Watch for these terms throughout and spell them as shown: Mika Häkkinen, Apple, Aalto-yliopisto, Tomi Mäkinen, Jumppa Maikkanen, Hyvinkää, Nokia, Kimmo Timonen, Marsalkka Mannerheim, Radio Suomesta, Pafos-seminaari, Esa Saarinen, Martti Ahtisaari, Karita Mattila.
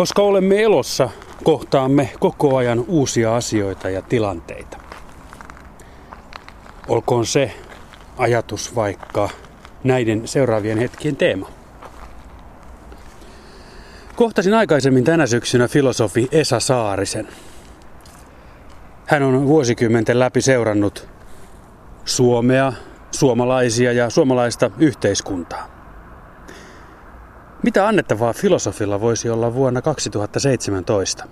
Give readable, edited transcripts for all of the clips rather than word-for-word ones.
Koska olemme elossa, kohtaamme koko ajan uusia asioita ja tilanteita. Olkoon se ajatus vaikka näiden seuraavien hetkien teema. Kohtasin aikaisemmin tänä syksynä filosofi Esa Saarisen. Hän on vuosikymmenten läpi seurannut Suomea, suomalaisia ja suomalaista yhteiskuntaa. Mitä annettavaa filosofilla voisi olla vuonna 2017?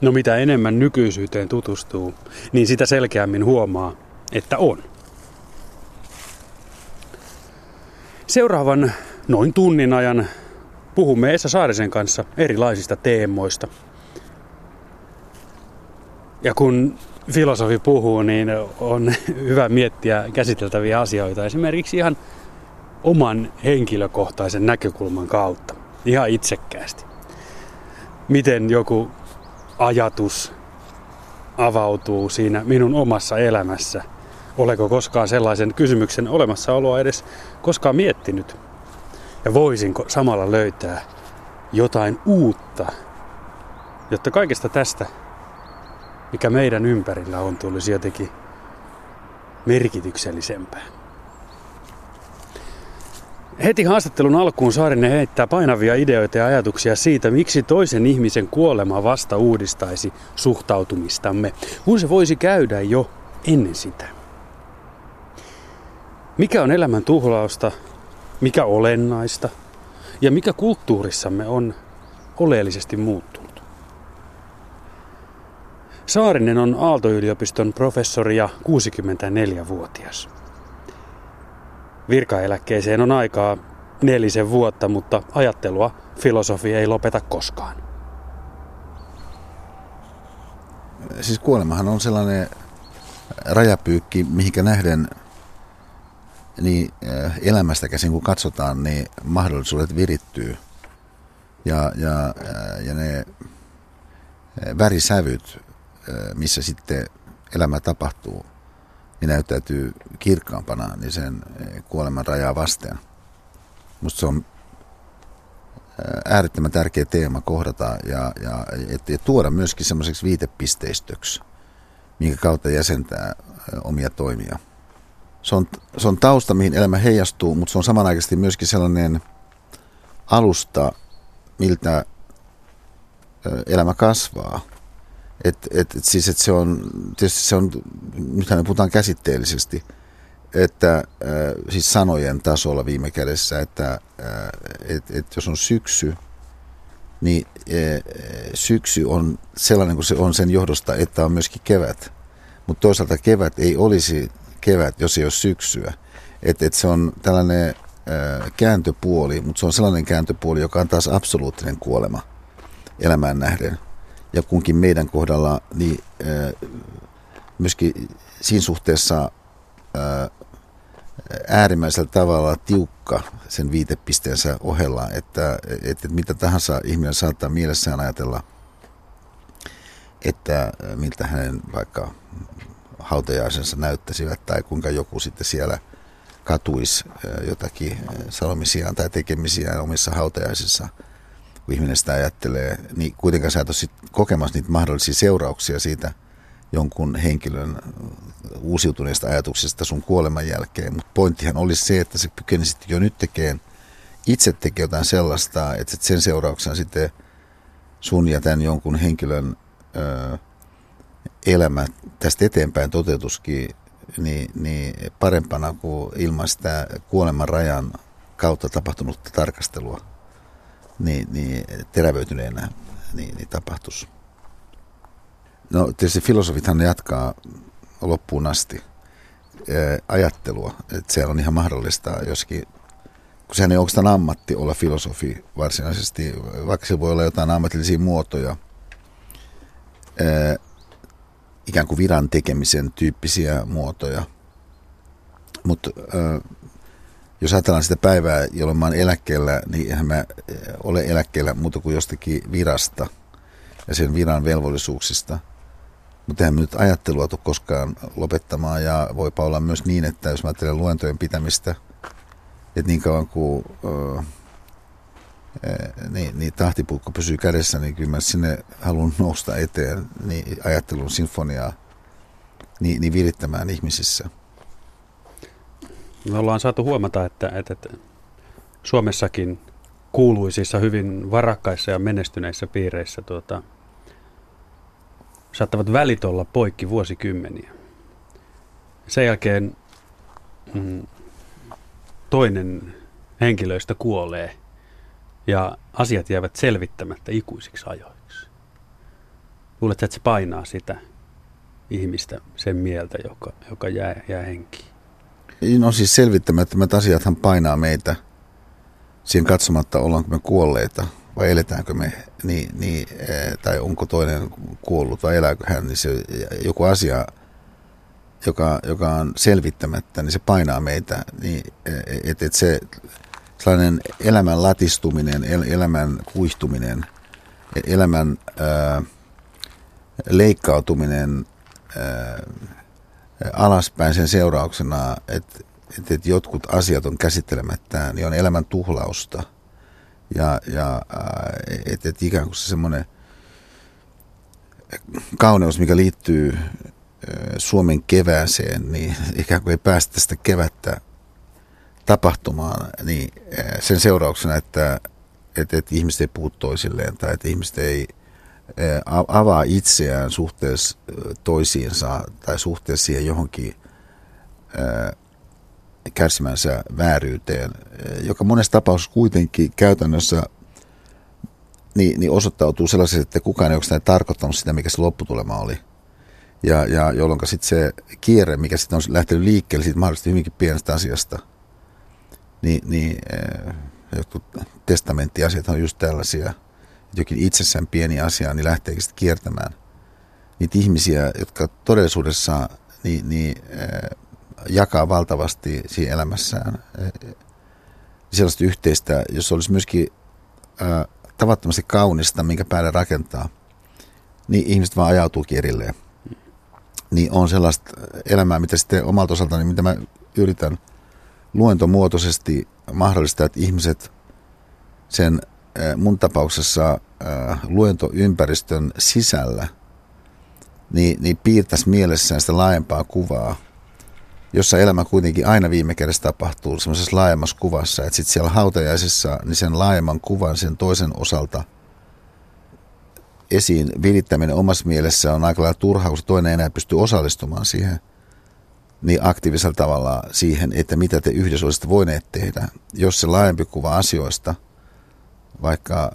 No mitä enemmän nykyisyyteen tutustuu, niin sitä selkeämmin huomaa, että on. Seuraavan noin tunnin ajan puhumme Esa Saarisen kanssa erilaisista teemoista. Ja kun filosofi puhuu, niin on hyvä miettiä käsiteltäviä asioita esimerkiksi ihan oman henkilökohtaisen näkökulman kautta, ihan itsekkäästi. Miten joku ajatus avautuu siinä minun omassa elämässä? Oleko koskaan sellaisen kysymyksen olemassaoloa edes koskaan miettinyt? Ja voisinko samalla löytää jotain uutta, jotta kaikesta tästä, mikä meidän ympärillä on, tulisi jotenkin merkityksellisempää. Heti haastattelun alkuun Saarinen heittää painavia ideoita ja ajatuksia siitä, miksi toisen ihmisen kuolema vasta uudistaisi suhtautumistamme, kun se voisi käydä jo ennen sitä. Mikä on elämän tuhlausta, mikä olennaista ja mikä kulttuurissamme on oleellisesti muuttunut. Saarinen on Aalto-yliopiston professori ja 64-vuotias. Virkaeläkkeeseen on aikaa 4 vuotta, mutta ajattelua filosofi ei lopeta koskaan. Siis kuolemahan on sellainen rajapyykki, mihinkä nähden niin elämästä käsin kun katsotaan, niin mahdollisuudet virittyy. Ja ne värisävyt, missä sitten elämä tapahtuu, niin näyttäytyy kirkkaampana niin sen kuoleman rajaa vasten. Musta se on äärettömän tärkeä teema kohdata ja tuoda myöskin semmoiseksi viitepisteistöksi, minkä kautta jäsentää omia toimia. Se on tausta, mihin elämä heijastuu, mutta se on samanaikaisesti myöskin sellainen alusta, miltä elämä kasvaa. Et se on, tietysti se on, nythän me puhutaan käsitteellisesti, että siis sanojen tasolla viime kädessä, että jos on syksy, niin syksy on sellainen kuin se on sen johdosta, että on myöskin kevät. Mutta toisaalta kevät ei olisi kevät, jos ei ole syksyä. Et se on tällainen kääntöpuoli, mutta se on sellainen kääntöpuoli, joka on taas absoluuttinen kuolema elämään nähden. Ja kunkin meidän kohdalla, niin myöskin siinä suhteessa äärimmäisellä tavalla tiukka sen viitepisteensä ohella, että mitä tahansa ihminen saattaa mielessään ajatella, että miltä hänen vaikka hautajaisensa näyttäisivät tai kuinka joku sitten siellä katuisi jotakin sanomisiaan tai tekemisiään omissa hautajaisissa. Kun ihminen sitä ajattelee, niin kuitenkaan sä et ole kokemassa niitä mahdollisia seurauksia siitä jonkun henkilön uusiutuneesta ajatuksesta sun kuoleman jälkeen. Mutta pointtihan olisi se, että sä kykenisit jo nyt itse tekee jotain sellaista, että sen seurauksena sitten sun ja tämän jonkun henkilön elämä tästä eteenpäin toteutuskin niin parempana kuin ilman sitä kuoleman rajan kautta tapahtunutta tarkastelua. Niin terävöityneenä niin tapahtuisi. No tietysti filosofithan jatkaa loppuun asti ajattelua, että se on ihan mahdollista joskin, kun sehän ei oikeastaan ammatti olla filosofi varsinaisesti, vaikka se voi olla jotain ammatillisia muotoja, ikään kuin viran tekemisen tyyppisiä muotoja, mutta jos ajatellaan sitä päivää, jolloin mä oon eläkkeellä, niin eihän mä ole eläkkeellä muuta kuin jostakin virasta ja sen viran velvollisuuksista. Mutta eihän mä nyt ajattelua tule koskaan lopettamaan, ja voipa olla myös niin, että jos mä ajattelen luentojen pitämistä, että niin kauan kuin niin tahtipuukko pysyy kädessä, niin kyllä mä sinne haluan nousta eteen niin ajattelun sinfoniaa niin virittämään ihmisissä. Me ollaan saatu huomata, että Suomessakin kuuluisissa hyvin varakkaissa ja menestyneissä piireissä saattavat välit olla poikki vuosikymmeniä. Sen jälkeen toinen henkilöistä kuolee ja asiat jäävät selvittämättä ikuisiksi ajoiksi. Luuletko, että se painaa sitä ihmistä, sen mieltä, joka jää henkiin? No siis selvittämättömät asiathan painaa meitä siihen katsomatta, ollaanko me kuolleita vai eletäänkö me, tai onko toinen kuollut vai elääkö hän, niin se joku asia, joka on selvittämättä, niin se painaa meitä, niin että et se sellainen elämän latistuminen, elämän kuihtuminen, elämän leikkautuminen alaspäin sen seurauksena, että jotkut asiat on käsittelemättä, niin on elämän tuhlausta. Ja että ikään kuin se semmoinen kauneus, mikä liittyy Suomen kevääseen, niin ikään kuin ei päästä sitä kevättä tapahtumaan niin sen seurauksena, että ihmiset ei puhu toisilleen tai että ihmiset ei avaa itseään suhteessa toisiinsa tai suhteessa siihen johonkin kärsimänsä vääryyteen, joka monessa tapauksessa kuitenkin käytännössä niin osoittautuu sellaisessa, että kukaan ei oikeastaan tarkoittanut sitä, mikä se lopputulema oli. Ja jolloin sitten se kierre, mikä sitten on lähtenyt liikkeelle siitä mahdollisesti hyvinkin pienestä asiasta, niin jotkut testamenttiasiat on just tällaisia, jokin itsessään pieni asia, niin lähteekin sitten kiertämään niitä ihmisiä, jotka todellisuudessa jakaa valtavasti siinä elämässään sellaista yhteistä, jos olisi myöskin tavattomasti kaunista, minkä päälle rakentaa, niin ihmiset vaan ajautuukin erilleen. Niin on sellaista elämää, mitä sitten omalta osaltani, mitä mä yritän luentomuotoisesti mahdollistaa, että ihmiset sen mun tapauksessa luentoympäristön sisällä niin piirtäisi mielessään sitä laajempaa kuvaa, jossa elämä kuitenkin aina viime kädessä tapahtuu semmoisessa laajemmassa kuvassa, että sitten siellä hautajaisessa niin sen laajemman kuvan sen toisen osalta esiin virittäminen omassa mielessä on aika lailla turhaa, kun se toinen enää pystyy osallistumaan siihen niin aktiivisella tavalla siihen, että mitä te yhdessä olisitte voineet tehdä, jos se laajempi kuva asioista, vaikka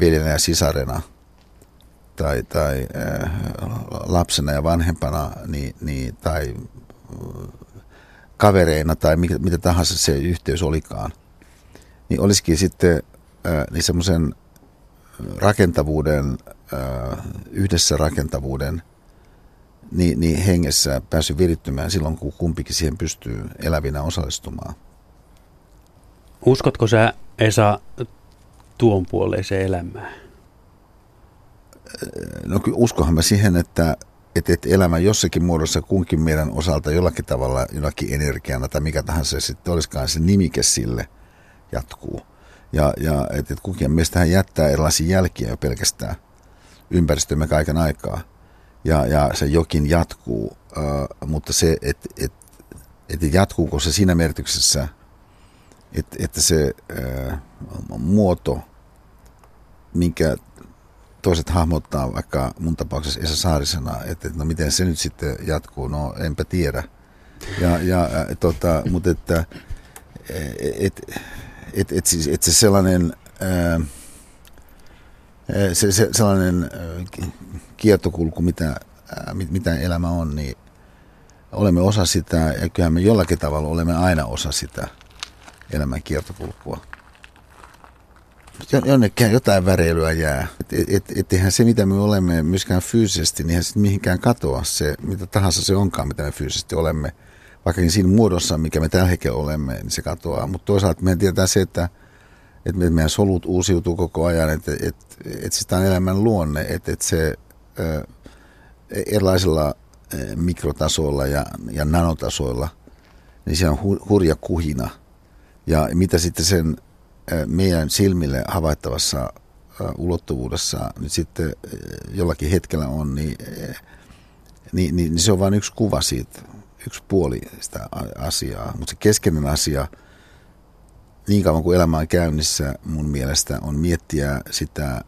veljenä ja sisarena tai lapsena ja vanhempana tai kavereina tai mitä tahansa se yhteys olikaan, niin olisikin sitten niin semmoisen rakentavuuden, yhdessä rakentavuuden niin hengessä päässyt virittymään silloin, kun kumpikin siihen pystyy elävinä osallistumaan. Uskotko sä, Esa, tuon puoleiseen elämään? No kyllä uskohan mä siihen, että elämä jossakin muodossa kunkin meidän osalta jollakin tavalla, jollakin energiana tai mikä tahansa sitten olisikaan se nimike sille jatkuu. Ja että kunkin meistähän jättää erilaisia jälkiä jo pelkästään ympäristömme kaiken aikaa. Ja se jokin jatkuu, mutta se, että jatkuuko se siinä merkityksessä, että se muoto, minkä toiset hahmottaa vaikka mun tapauksessa Esa Saarisena, että no miten se nyt sitten jatkuu, no enpä tiedä. Mutta että se sellainen sellainen kiertokulku, mitä elämä on, niin olemme osa sitä ja kyllähän me jollakin tavalla olemme aina osa sitä elämän kiertokulkua. Jonnekin jotain väreilyä jää. Eihän se, mitä me olemme myöskään fyysisesti, niin eihän se mihinkään katoa se, mitä tahansa se onkaan, mitä me fyysisesti olemme. Vaikkakin siinä muodossa, mikä me tällä hetkellä olemme, niin se katoaa. Mutta toisaalta meidän tietää se, että meidän solut uusiutuu koko ajan, että sitä on elämän luonne, että se erilaisilla mikrotasoilla ja nanotasoilla, niin se on hurja kuhina. Ja mitä sitten sen meidän silmille havaittavassa ulottuvuudessa nyt sitten jollakin hetkellä on, niin se on vain yksi kuva siitä, yksi puoli sitä asiaa. Mutta se keskeinen asia, niin kauan kuin elämä on käynnissä, mun mielestä on miettiä sitä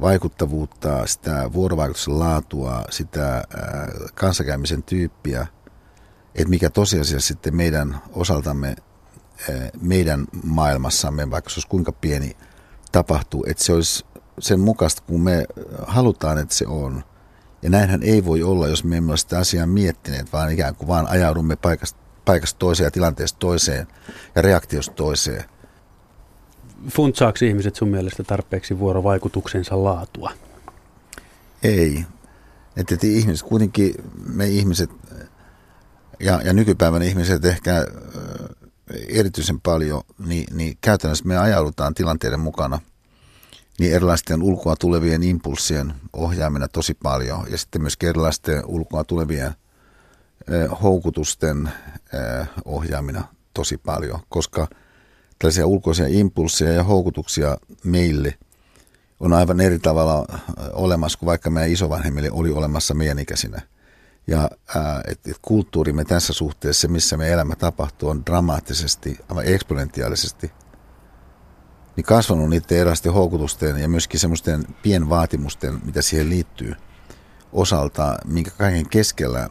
vaikuttavuutta, sitä vuorovaikutuksen laatua, sitä kanssakäymisen tyyppiä, että mikä tosiasiassa sitten meidän osaltamme, meidän maailmassamme, vaikka se olisi kuinka pieni, tapahtuu, että se olisi sen mukaista, kun me halutaan, että se on. Ja näinhän ei voi olla, jos me emme ole sitä asiaa miettineet, vaan ikään kuin vaan ajaudumme paikasta toiseen ja tilanteesta toiseen ja reaktiosta toiseen. Funtsaako ihmiset sun mielestä tarpeeksi vuorovaikutuksensa laatua? Ei. Että ihmiset, kuitenkin me ihmiset ja nykypäivän ihmiset ehkä erityisen paljon, niin käytännössä me ajaudutaan tilanteiden mukana niin erilaisten ulkoa tulevien impulssien ohjaamina tosi paljon ja sitten myös erilaisten ulkoa tulevien houkutusten ohjaamina tosi paljon, koska tällaisia ulkoisia impulsseja ja houkutuksia meille on aivan eri tavalla olemassa kuin vaikka meidän isovanhemmille oli olemassa meidän ikäisinä. Ja kulttuurimme tässä suhteessa, missä me elämä tapahtuu, on dramaattisesti, aivan eksponentiaalisesti niin kasvanut niiden erilaisten houkutusten ja myöskin semmoisten pienvaatimusten, mitä siihen liittyy osalta, minkä kaiken keskellä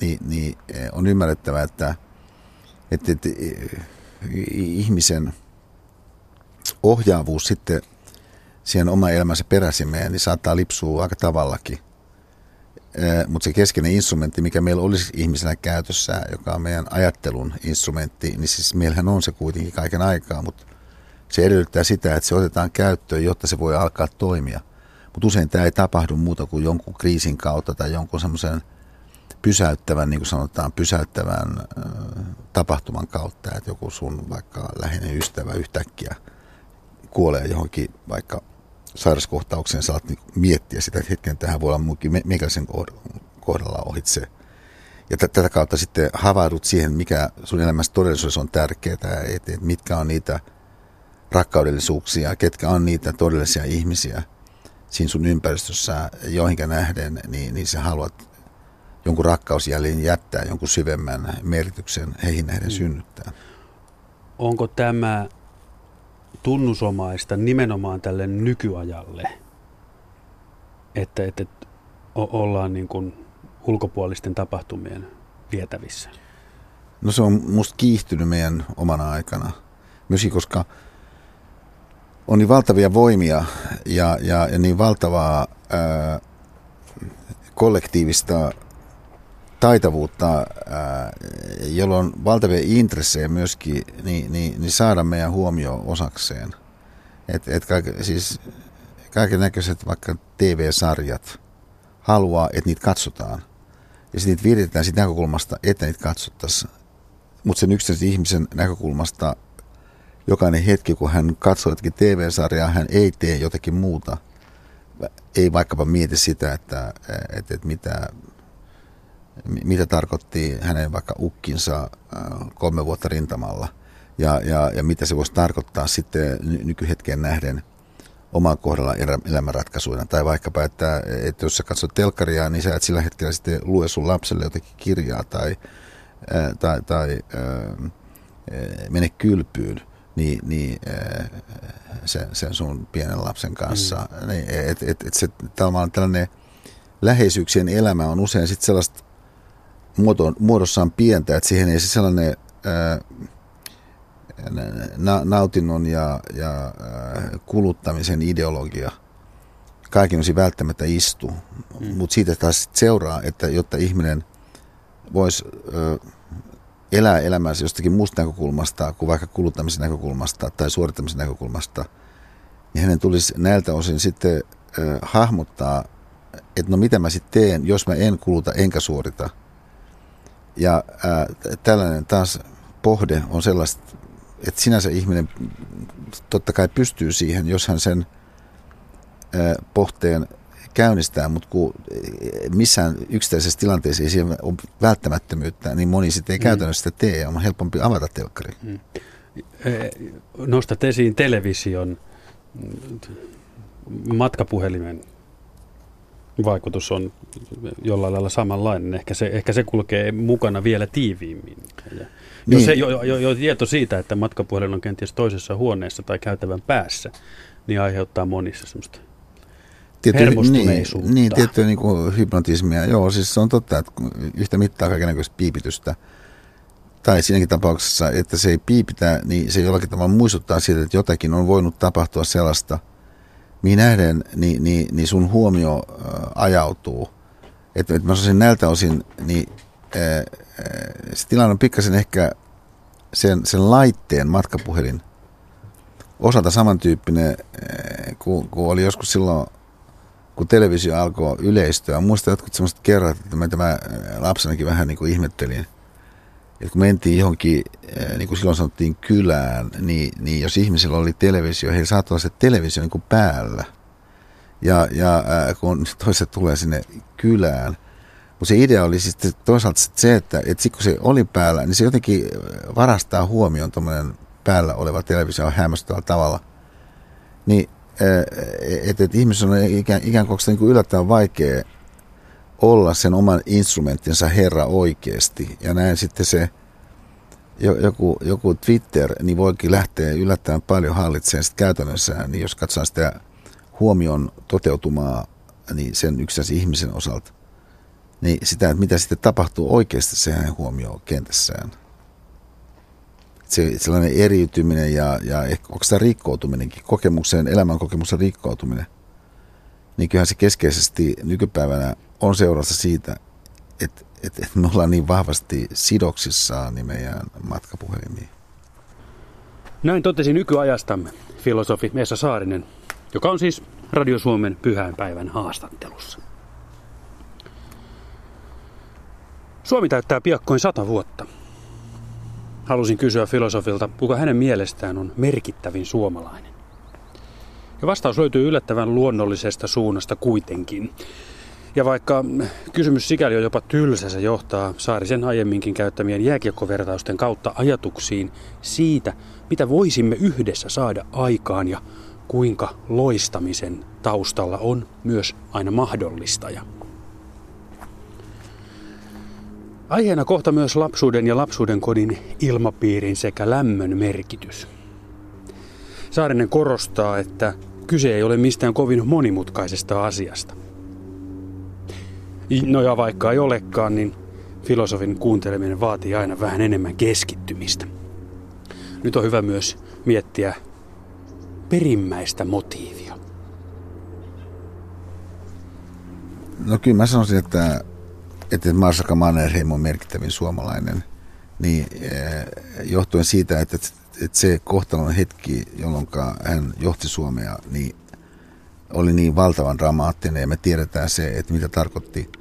niin on ymmärrettävä, että ihmisen ohjaavuus sitten siihen oman elämänsä peräsimeen niin saattaa lipsua aika tavallakin. Mutta se keskeinen instrumentti, mikä meillä olisi ihmisenä käytössä, joka on meidän ajattelun instrumentti, niin siis meillähän on se kuitenkin kaiken aikaa, mutta se edellyttää sitä, että se otetaan käyttöön, jotta se voi alkaa toimia. Mutta usein tämä ei tapahdu muuta kuin jonkun kriisin kautta tai jonkun semmoisen pysäyttävän, niin kuin sanotaan, pysäyttävän tapahtuman kautta, että joku sun vaikka läheinen ystävä yhtäkkiä kuolee johonkin vaikka sairauskohtaukseen, saat miettiä sitä, että hetken tähän voi olla muukin meikäläisen kohdalla ohitse. Ja tätä kautta sitten havahdut siihen, mikä sun elämässä todellisuudessa on tärkeää, että mitkä on niitä rakkaudellisuuksia, ketkä on niitä todellisia ihmisiä siinä sun ympäristössä, joihinkä nähden, niin sä haluat jonkun rakkausjäljen jättää, jonkun syvemmän merkityksen heihin nähden synnyttää. Onko tämä tunnusomaista nimenomaan tälle nykyajalle, että ollaan niin kuin ulkopuolisten tapahtumien vietävissä? No se on musta kiihtynyt meidän omana aikana, myöskin koska on niin valtavia voimia ja niin valtavaa kollektiivista taitavuutta, jolloin on valtavia intressejä myöskin, niin saada meidän huomioon osakseen. Siis kaiken näköiset vaikka TV-sarjat haluaa, että niitä katsotaan. Ja sitten niitä viritetään siitä näkökulmasta, että niitä katsottaisiin. Mutta sen yksittäisen ihmisen näkökulmasta jokainen hetki, kun hän katsoo jotakin TV-sarjaa, hän ei tee jotakin muuta. Ei vaikkapa mieti sitä, että mitä tarkoitti hänen vaikka ukkinsa 3 vuotta rintamalla ja mitä se voisi tarkoittaa sitten nykyhetkeen nähden oman kohdalla elämänratkaisuina. Tai vaikkapa, että jos sä katsot telkkaria, niin sä et sillä hetkellä sitten lue sun lapselle jotakin kirjaa tai mene kylpyyn sen sun pienen lapsen kanssa. Niin, se tällainen läheisyyksien elämä on usein sitten sellaista muodossaan pientä, että siihen ei se sellainen nautinnon ja kuluttamisen ideologia kaikin osin välttämättä istu. Mutta siitä taas seuraa, että jotta ihminen voisi elää elämänsä jostakin muusta näkökulmasta kuin vaikka kuluttamisen näkökulmasta tai suorittamisen näkökulmasta, niin hänen tulisi näiltä osin sitten hahmottaa, että no mitä mä sitten teen, jos mä en kuluta enkä suorita. Ja tällainen taas pohde on sellaista, että sinänsä ihminen totta kai pystyy siihen, jos hän sen pohteen käynnistää, mutta kun missään yksittäisessä tilanteessa ei siihen ole välttämättömyyttä, niin moni sitten ei käytännössä sitä tee ja on helpompi avata telkkari. nostat esiin television, matkapuhelimen vaikutus on jollain lailla samanlainen. Ehkä se kulkee mukana vielä tiiviimmin. Ja niin. Jo tieto siitä, että matkapuhelin on kenties toisessa huoneessa tai käytävän päässä, niin aiheuttaa monissa semmoista hermostuneisuutta. Niin, tiettyä niin kuin hypnotismia. Joo, siis se on totta, että yhtä mittaa kaikennäköistä piipitystä. Tai siinäkin tapauksessa, että se ei piipitä, niin se jollakin tavalla muistuttaa siitä, että jotakin on voinut tapahtua sellaista, mihin nähden niin sun huomio ajautuu. Että mä sanoisin näiltä osin, niin se tilanne on pikkasen ehkä sen laitteen matkapuhelin osalta samantyyppinen kuin oli joskus silloin, kun televisio alkoi yleistyä. Muistan jotkut semmoiset kerrat, että mä lapsenakin vähän niin kuin ihmettelin. Et kun mentiin johonkin, niin kuin silloin sanottiin, kylään, niin jos ihmisillä oli televisio, heillä saattoi olla se televisio niin kuin päällä. Ja kun toiset tulee sinne kylään. Mutta se idea oli sitten siis toisaalta se, että sit kun se oli päällä, niin se jotenkin varastaa huomioon tuommoinen päällä oleva televisio hämmästyttävällä tavalla. Niin, että et ihmisen on ikään kuin niin yllättävän vaikea olla sen oman instrumenttinsa herra oikeasti. Ja näin sitten se joku Twitter, niin voikin lähteä yllättäen paljon hallitsemaan sitä käytännössä, niin jos katsotaan sitä huomion toteutumaa, niin sen yksittäisen ihmisen osalta, niin sitä, että mitä sitten tapahtuu oikeasti sehän huomioon kentässään. Se sellainen eriytyminen ja ehkä onko sitä rikkoutuminenkin, elämänkokemuksen rikkoutuminen, niin kyllähän se keskeisesti nykypäivänä on seurassa siitä, että me ollaan niin vahvasti sidoksissaan niin meidän matkapuhelimiin. Näin totesi nykyajastamme filosofi Esa Saarinen, joka on siis Radio Suomen pyhäinpäivän haastattelussa. Suomi täyttää piakkoin 100 vuotta. Halusin kysyä filosofilta, kuka hänen mielestään on merkittävin suomalainen. Ja vastaus löytyy yllättävän luonnollisesta suunnasta kuitenkin. Ja vaikka kysymys sikäli on jopa tylsä, se johtaa Saarisen aiemminkin käyttämien jääkiekkovertausten kautta ajatuksiin siitä, mitä voisimme yhdessä saada aikaan ja kuinka loistamisen taustalla on myös aina mahdollistaja. Aiheena kohta myös lapsuuden ja lapsuudenkodin ilmapiirin sekä lämmön merkitys. Saarinen korostaa, että kyse ei ole mistään kovin monimutkaisesta asiasta. No ja vaikka ei olekaan, niin filosofin kuunteleminen vaatii aina vähän enemmän keskittymistä. Nyt on hyvä myös miettiä perimmäistä motiivia. No kyllä mä sanoisin, että Marsalkka Mannerheim on merkittävin suomalainen, niin johtuen siitä, että se kohtalon hetki, jolloin hän johti Suomea, niin oli niin valtavan dramaattinen ja me tiedetään se, että mitä tarkoitti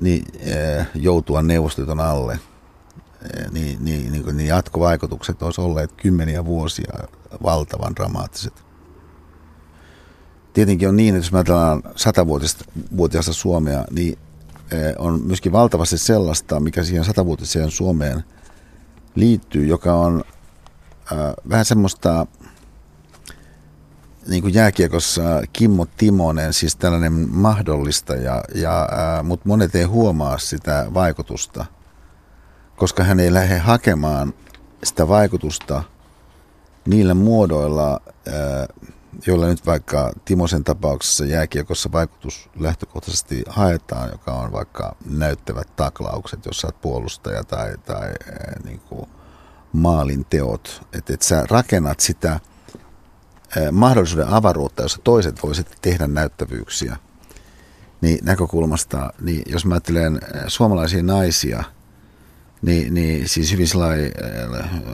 niin, joutua Neuvostoliiton alle. Niin jatkovaikutukset olisi olleet 10 vuosia valtavan dramaattiset. Tietenkin on niin, että jos me ajatellaan 100-vuotiaasta Suomea, niin on myöskin valtavasti sellaista, mikä siihen 100-vuotiseen Suomeen liittyy, joka on vähän semmoista niin kuin jääkiekossa Kimmo Timonen, siis tällainen mahdollistaja, mutta monet ei huomaa sitä vaikutusta, koska hän ei lähde hakemaan sitä vaikutusta niillä muodoilla, joilla nyt vaikka Timosen tapauksessa jääkiekossa vaikutus lähtökohtaisesti haetaan, joka on vaikka näyttävät taklaukset, jos sä oot puolustaja tai niin kuin maalinteot, että sä rakennat sitä mahdollisuuden avaruutta, jossa toiset voisivat tehdä näyttävyyksiä niin näkökulmasta, niin jos mä ajattelen suomalaisia naisia, niin siis hyvin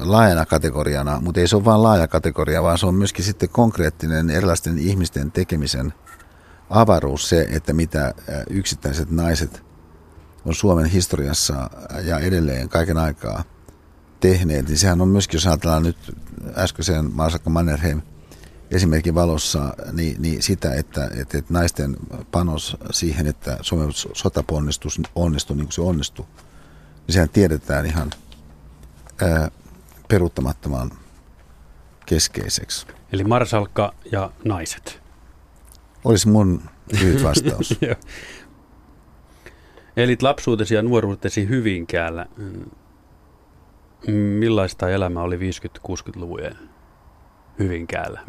laajana kategoriana, mutta ei se ole vain laaja kategoria, vaan se on myöskin sitten konkreettinen erilaisten ihmisten tekemisen avaruus, se, että mitä yksittäiset naiset on Suomen historiassa ja edelleen kaiken aikaa tehneet, niin sehän on myöskin, jos ajatellaan nyt äskeisen Marsalkka Mannerheim esimerkiksi valossa niin sitä, että naisten panos siihen, että Suomen sotaponnistus onnistui niin kuin se onnistui, niin sehän tiedetään ihan peruuttamattoman keskeiseksi. Eli marsalkka ja naiset. Olisi mun lyhyt vastaus. Eli lapsuutesi ja nuoruutesi Hyvinkäällä. Millaista elämä oli 50-60-luvujen Hyvinkäällä?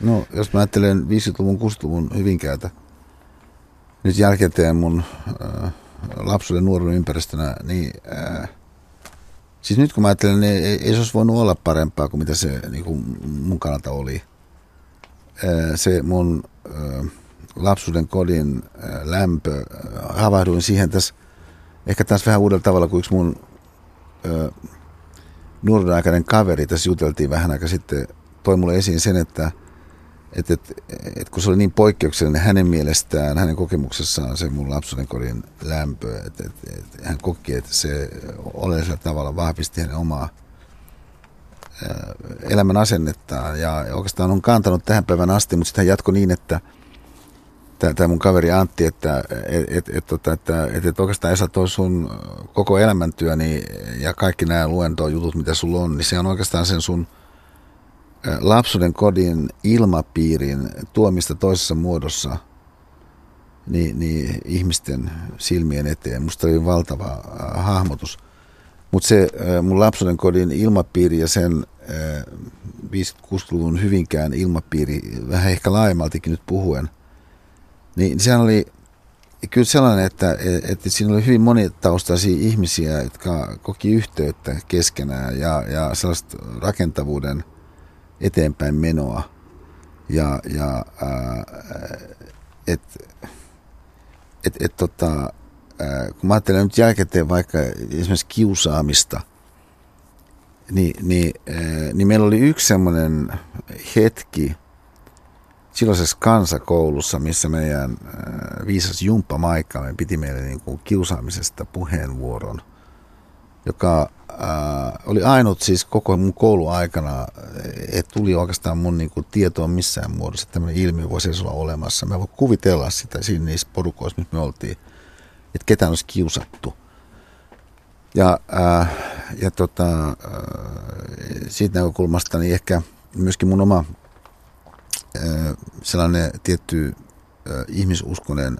No, jos mä ajattelen 50-luvun, 60-luvun Hyvinkäältä, nyt jälkikäteen mun lapsuuden nuoruuden ympäristönä, niin siis nyt kun mä ajattelen, niin ei se olisi voinut olla parempaa kuin mitä se niin kuin mun kannalta oli. Se mun lapsuuden kodin lämpö, havahduin siihen tässä, ehkä taas vähän uudella tavalla kuin yksi mun nuoruuden aikainen kaveri, tässä juteltiin vähän aika sitten, toi mulle esiin sen, että kun se oli niin poikkeuksellinen hänen mielestään, hänen kokemuksessaan se mun lapsuuden kodin lämpö, että hän koki, että se oleellisella tavalla vahvisti hänen omaa elämän asennettaan ja oikeastaan on kantanut tähän päivän asti, mutta sitten hän jatkoi niin, että tämä mun kaveri Antti, että oikeastaan Esa, toi sun koko elämäntyöni ja kaikki nämä luentojutut, mitä sulla on, niin se on oikeastaan sen sun lapsuuden kodin ilmapiirin tuomista toisessa muodossa niin ihmisten silmien eteen. Musta oli valtava hahmotus. Mutta se mun lapsuuden kodin ilmapiiri ja sen 50-60-luvun Hyvinkään ilmapiiri, vähän ehkä laajemmaltikin nyt puhuen, niin sehän oli kyllä sellainen, että siinä oli hyvin monitaustaisia ihmisiä, jotka koki yhteyttä keskenään ja sellaista rakentavuuden eteenpäin menoa. Kun mä ajattelen nyt jälkikäteen vaikka esimerkiksi kiusaamista, niin meillä oli yksi semmoinen hetki silloisessa kansakoulussa, missä meidän viisas Jumppa Maikkanen piti meille niin kuin kiusaamisesta puheenvuoron, joka oli ainut siis koko mun kouluaikana, et tuli oikeastaan mun niin kuin tietoa missään muodossa, että tämmöinen ilmiö voisi edes olla olemassa. Mä voin kuvitella sitä siinä niissä porukoissa, missä me oltiin, että ketään olisi kiusattu. Siitä näkökulmasta niin ehkä myöskin mun oma sellainen tietty ihmisuskonen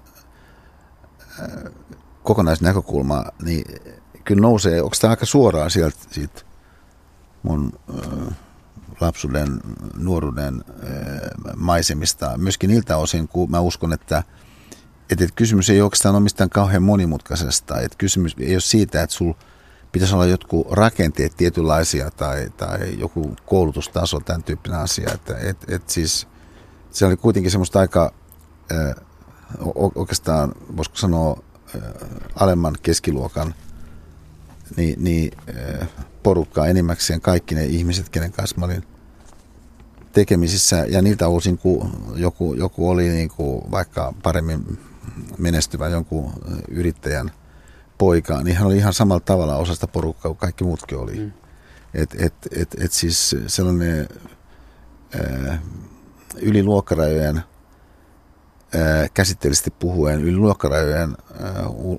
kokonaisnäkökulma, niin kyllä nousee, onko tämä aika suoraan sieltä siitä mun lapsuuden, nuoruuden maisemista, myöskin niiltä osin, kun mä uskon, että kysymys ei oikeastaan ole mistään kauhean monimutkaisesta, että kysymys ei ole siitä, että sulla pitäisi olla jotkut rakenteet tietynlaisia tai joku koulutustaso, tämän tyyppinen asia, siis se oli kuitenkin semmoista aika oikeastaan, voisiko sanoa, alemman keskiluokan porukkaa enimmäkseen, kaikki ne ihmiset, kenen kanssa mä olin tekemisissä. Ja niiltä osin, kun joku oli niin kuin vaikka paremmin menestyvä jonkun yrittäjän poika, niin hän oli ihan samalla tavalla osa sitä porukkaa kuin kaikki muutkin oli. Siis sellainen yli luokkarajojen, käsitteellisesti puhuen, yli luokkarajojen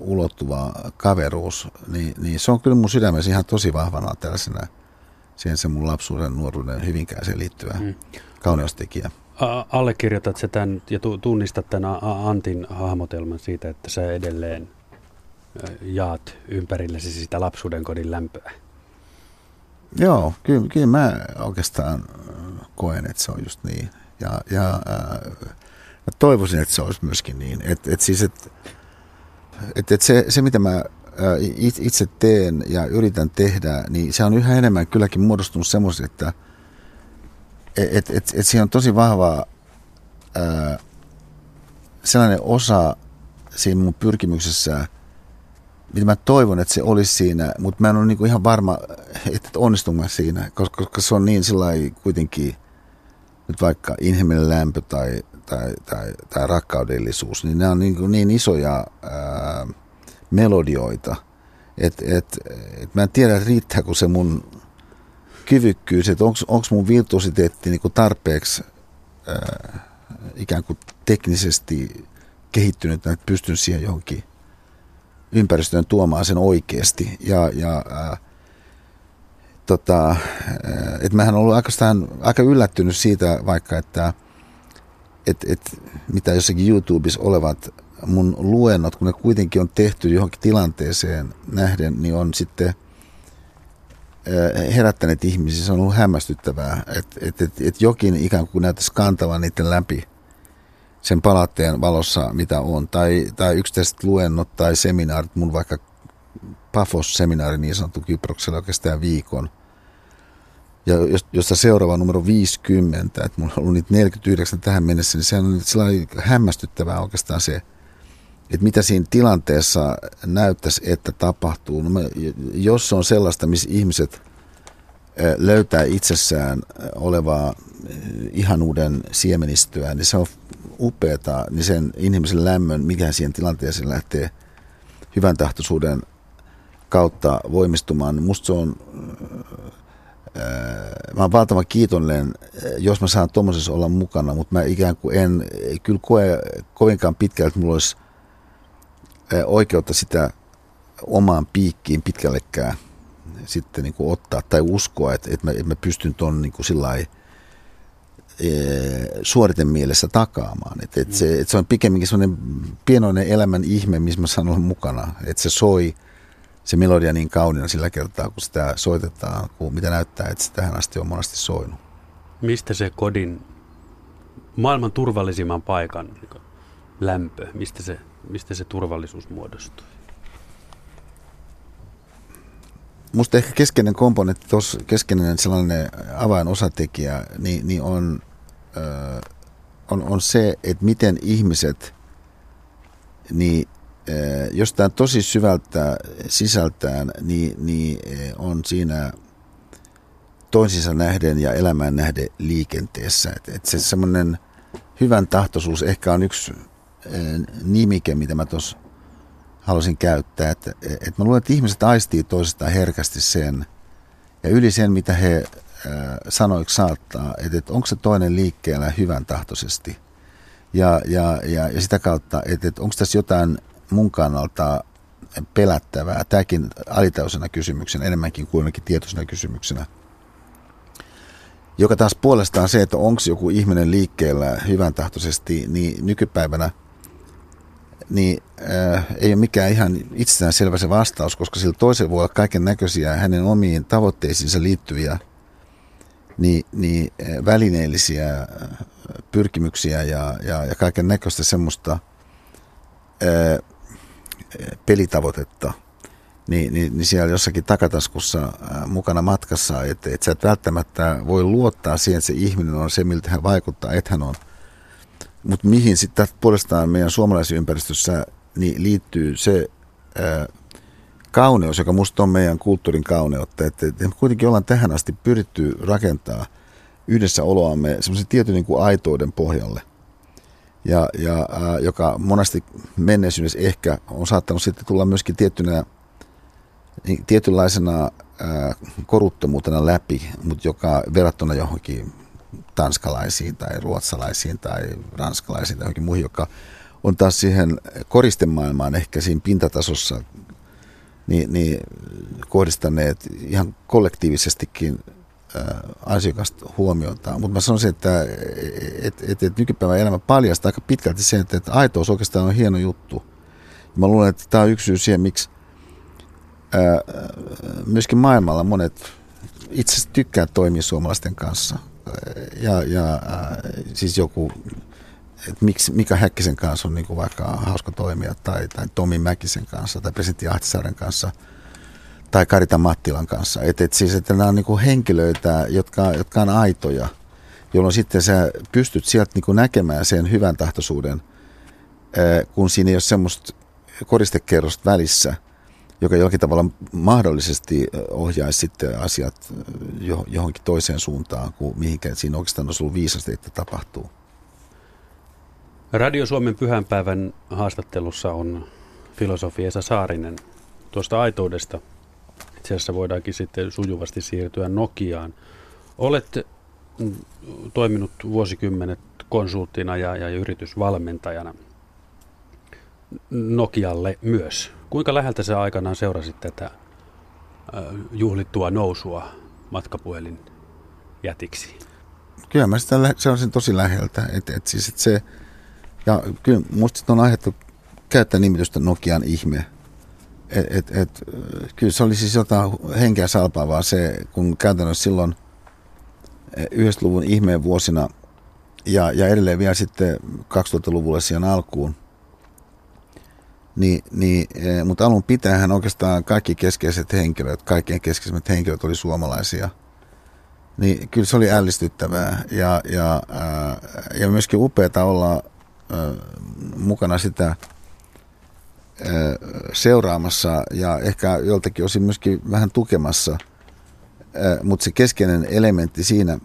ulottuva kaveruus, niin se on kyllä mun sydämessä ihan tosi vahvana tällaisena siihen se mun lapsuuden, nuoruuden, Hyvinkääseen liittyvä kauneustekijä. Allekirjoitat sä tämän ja tunnistat tämän Antin hahmotelman siitä, että sä edelleen jaat ympärillesi sitä lapsuuden kodin lämpöä? Joo, kyllä mä oikeastaan koen, että se on just niin. Ja toivoisin, että se olisi myöskin niin. Se, mitä mä itse teen ja yritän tehdä, niin se on yhä enemmän kylläkin muodostunut semmoiseksi, että siihen on tosi vahva sellainen osa siinä mun pyrkimyksessä, mitä mä toivon, että se olisi siinä, mutta mä en ole niinku ihan varma, että onnistunko mä siinä, koska se on niin sellainen kuitenkin, nyt vaikka inhimillinen lämpö tai rakkaudellisuus, niin nämä on niin isoja melodioita, että mä en tiedä, että riittääkö se mun kyvykkyys, että onko mun virtuositeetti niin kuin tarpeeksi ikään kuin teknisesti kehittynyt, että pystyn siihen johonkin ympäristöön tuomaan sen oikeasti. että mähän ollut aika yllättynyt siitä vaikka, että mitä jossakin YouTubessa olevat mun luennot, kun ne kuitenkin on tehty johonkin tilanteeseen nähden, niin on sitten herättäneet ihmisiä. Se on ollut hämmästyttävää, että jokin ikään kuin näyttäisi kantavan niiden läpi sen palautteen valossa, mitä on. Tai yksittäiset luennot tai seminaarit, mun vaikka Pafos-seminaari niin sanottu Kyproksella oikeastaan viikon. Ja josta seuraava numero 50, että mulla on ollut niitä 49 tähän mennessä, niin se on sellainen hämmästyttävää oikeastaan se, että mitä siinä tilanteessa näyttäisi, että tapahtuu. No jos on sellaista, missä ihmiset löytää itsessään olevaa ihan uuden siemenistöä, niin se on upeata, niin sen ihmisen lämmön, mikä siihen tilanteeseen lähtee hyvän tahtoisuuden kautta voimistumaan, niin musta se on... Mä oon valtavan kiitollinen, jos mä saan tommosessa olla mukana, mutta mä ikään kuin en kyllä koe kovinkaan pitkälle, että mulla olisi oikeutta sitä omaan piikkiin pitkällekään sitten niin kuin ottaa tai uskoa, että mä pystyn ton niin kuin sillain suoritemielessä takaamaan. Se on pikemminkin sellainen pienoinen elämän ihme, missä mä saan olla mukana, että se soi. Se melodia niin kauniina sillä kertaa, kun sitä soitetaan, kun mitä näyttää, että se tähän asti on monesti soinut. Mistä se kodin maailman turvallisimman paikan lämpö, mistä se turvallisuus muodostuu? Musta ehkä keskeinen komponentti, keskeinen sellainen avainosatekijä, niin on se, että miten ihmiset... Niin, jostain tosi syvältä sisältään, niin on siinä toisinsa nähden ja elämään nähden liikenteessä. Et se semmoinen hyvän tahtoisuus ehkä on yksi nimike, mitä mä tuossa halusin käyttää. Et mä luulen, että ihmiset aistii toisestaan herkästi sen ja yli sen, mitä he sanoiksi saattaa, että onko se toinen liikkeellä hyvän tahtoisesti. Ja sitä kautta, että onko tässä jotain mun kannalta pelättävää, tämäkin alitajuisena kysymyksenä, enemmänkin kuin tietoisena kysymyksenä. Joka taas puolestaan se, että onko joku ihminen liikkeellä hyvän tahtoisesti, niin nykypäivänä niin, ei ole mikään ihan itsestäänselvä se vastaus, koska sillä toisella voi olla kaiken näköisiä hänen omiin tavoitteisiinsa liittyviä niin välineellisiä pyrkimyksiä ja kaiken näköistä semmoista pelitavoitetta, niin siellä jossakin takataskussa mukana matkassa, että sä et välttämättä voi luottaa siihen, että se ihminen on se, miltä hän vaikuttaa, että hän on. Mutta mihin sitten puolestaan meidän suomalaisessa ympäristössä niin liittyy se kauneus, joka musta on meidän kulttuurin kauneutta, että kuitenkin ollaan tähän asti pyritty rakentaa yhdessä oloamme semmoisen tietyn niin kuin aitouden pohjalle. Ja joka monesti menneisyydessä ehkä on saattanut sitten tulla myöskin tietynlaisena koruttomuutena läpi, mutta joka verrattuna johonkin tanskalaisiin tai ruotsalaisiin tai ranskalaisiin tai johonkin muihin, joka on taas siihen koristemaailmaan ehkä siinä pintatasossa niin kohdistaneet ihan kollektiivisestikin ansiokasta huomiota, mutta mä sanoisin, että nykypäivän elämä paljastaa aika pitkälti sen, että aitous oikeastaan on hieno juttu. Mä luulen, että tämä on yksi syy siihen, miksi myöskin maailmalla monet itse asiassa tykkää toimia suomalaisten kanssa. Siis joku, että miksi Mika Häkkisen kanssa on niin kuin vaikka hauska toimia, tai Tomi Mäkisen kanssa, tai presidentti Ahtisaaren kanssa, tai Karita Mattilan kanssa. Että nämä on niinku henkilöitä, jotka on aitoja, jolloin sitten sä pystyt sieltä niinku näkemään sen hyvän tahtoisuuden, kun siinä ei ole semmoista koristekerrosta välissä, joka jollakin tavalla mahdollisesti ohjaisi sitten asiat johonkin toiseen suuntaan, kuin mihinkään siinä oikeastaan olisi ollut viisasta, että tapahtuu. Radio Suomen pyhänpäivän haastattelussa on filosofi Esa Saarinen tuosta aitoudesta. Itse asiassa voidaankin sitten sujuvasti siirtyä Nokiaan. Olet toiminut vuosikymmenet konsulttina ja yritysvalmentajana Nokialle myös. Kuinka läheltä sä aikanaan seurasit tätä juhlittua nousua matkapuhelin jätiksi? Kyllä mä sitä seurasin tosi läheltä. Ja kyllä musta on aiheuttu käyttää nimitystä Nokian ihme. Kyllä se oli siis jotain henkeä salpaavaa se, kun käytännössä silloin 90-luvun ihmeen vuosina ja edelleen vielä sitten 2000-luvulle siihen alkuun. Mutta alun pitäenhän oikeastaan kaikkein keskeisimmät henkilöt oli suomalaisia. Niin kyllä se oli ällistyttävää ja myöskin upeata olla mukana sitä seuraamassa ja ehkä joltakin osin myöskin vähän tukemassa. Mutta se keskeinen elementti siinä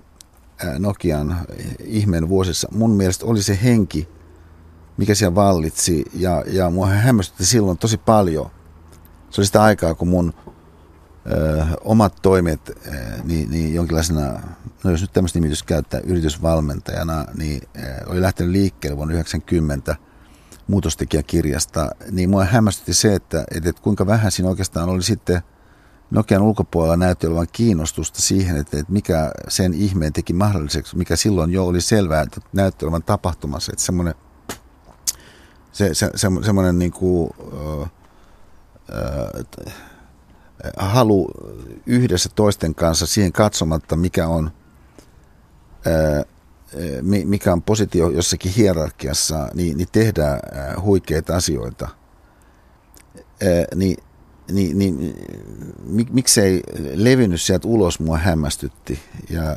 Nokian ihmeen vuosissa mun mielestä oli se henki, mikä siellä vallitsi, ja mua hämmästytti silloin tosi paljon. Se oli sitä aikaa, kun mun omat toimet niin jonkinlaisena, no jos nyt tämmöistä nimitystä käyttää, yritysvalmentajana, niin oli lähtenyt liikkeelle vuonna 90 muutostekijäkirjasta, niin mua hämmästytti se, että kuinka vähän siinä oikeastaan oli sitten Nokian ulkopuolella näytti olevan kiinnostusta siihen, että mikä sen ihmeen teki mahdolliseksi, mikä silloin jo oli selvää, että näytti olevan tapahtumassa, että semmoinen semmoinen niinku, halu yhdessä toisten kanssa siihen katsomatta, mikä on positio jossakin hierarkiassa, niin tehdään huikeita asioita. Miksei levinnyt sieltä ulos, mua hämmästytti. Ja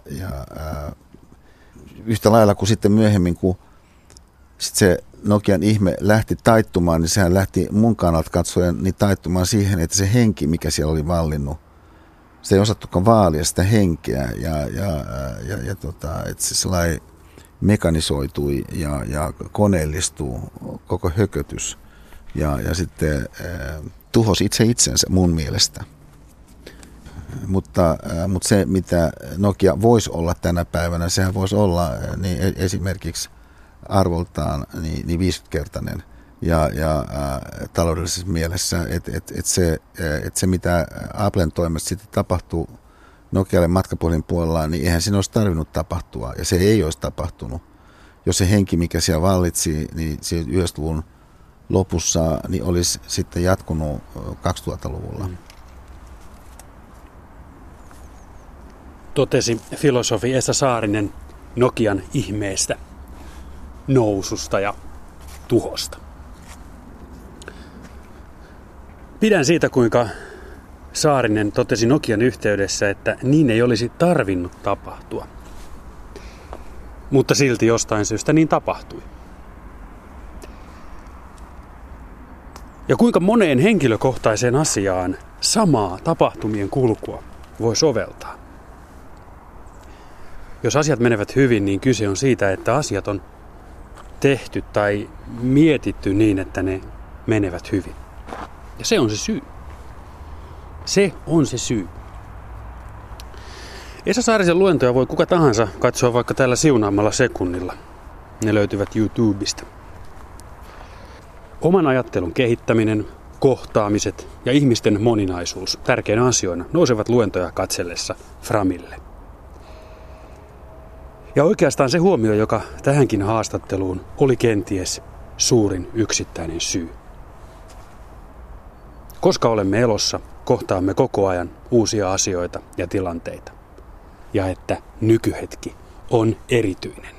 yhtä lailla kuin sitten myöhemmin, kun sit se Nokian ihme lähti taittumaan, niin sehän lähti mun kannalta katsoen niin taittumaan siihen, että se henki, mikä siellä oli vallinnut, se ei osattukaan vaalia sitä henkeä että se sellainen mekanisoitui ja koneellistuu koko hökötys ja sitten tuhosi itse itsensä mun mielestä. Mutta se, mitä Nokia voisi olla tänä päivänä, sehän voisi olla niin esimerkiksi arvoltaan niin 50-kertainen ja taloudellisessa mielessä, että se mitä Applen toimesta sitten tapahtuu Nokialle matkapuhelin puolella, niin eihän siinä olisi tarvinnut tapahtua ja se ei olisi tapahtunut. Jos se henki, mikä siellä vallitsi, niin siinä 90-luvun lopussa niin olisi sitten jatkunut 2000-luvulla. Totesi filosofi Esa Saarinen Nokian ihmeestä, noususta ja tuhosta. Pidän siitä, kuinka Saarinen totesi Nokian yhteydessä, että niin ei olisi tarvinnut tapahtua. Mutta silti jostain syystä niin tapahtui. Ja kuinka moneen henkilökohtaiseen asiaan samaa tapahtumien kulkua voi soveltaa. Jos asiat menevät hyvin, niin kyse on siitä, että asiat on tehty tai mietitty niin, että ne menevät hyvin. Ja se on se syy. Se on se syy. Esa Saarisen luentoja voi kuka tahansa katsoa vaikka tällä siunaamalla sekunnilla. Ne löytyvät YouTubesta. Oman ajattelun kehittäminen, kohtaamiset ja ihmisten moninaisuus tärkeinä asioina nousevat luentoja katsellessa framille. Ja oikeastaan se huomio, joka tähänkin haastatteluun oli kenties suurin yksittäinen syy. Koska olemme elossa, kohtaamme koko ajan uusia asioita ja tilanteita. Ja että nykyhetki on erityinen.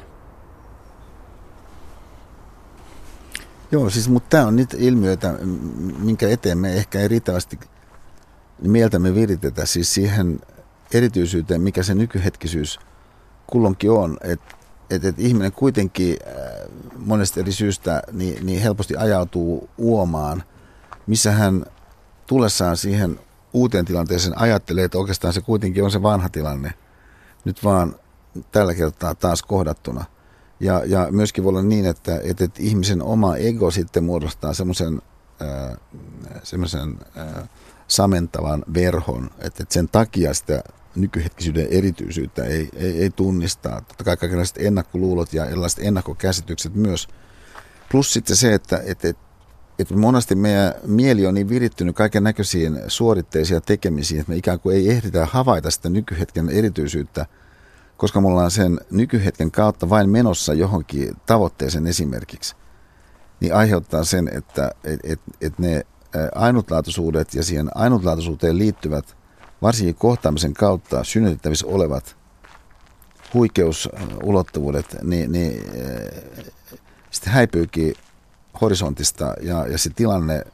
Joo, siis mutta tämä on niitä ilmiöitä, minkä eteen me ehkä ei riittävästi mieltämme viritetä siis siihen erityisyyteen, mikä se nykyhetkisyys kulloinkin on, että ihminen kuitenkin monesta eri syystä niin helposti ajautuu uomaan, missä hän tullessaan siihen uuteen tilanteeseen ajattelee, että oikeastaan se kuitenkin on se vanha tilanne, nyt vaan tällä kertaa taas kohdattuna. Ja myöskin voi olla niin, että ihmisen oma ego sitten muodostaa semmoisen samentavan verhon, että sen takia sitä nykyhetkisyyden erityisyyttä ei tunnistaa. Totta kai kaikenlaiset ennakkoluulot ja erilaiset ennakkokäsitykset myös. Plus sitten se, että että monesti meidän mieli on niin virittynyt kaiken näköisiin suoritteisiin ja tekemisiin, että me ikään kuin ei ehditä havaita sitä nykyhetken erityisyyttä, koska me ollaan sen nykyhetken kautta vain menossa johonkin tavoitteeseen esimerkiksi, niin aiheuttaa sen, että ne ainutlaatuisuudet ja siihen ainutlaatuisuuteen liittyvät, varsinkin kohtaamisen kautta synnytettävissä olevat huikeusulottuvuudet, niin sitten häipyykin horisontista ja se tilanne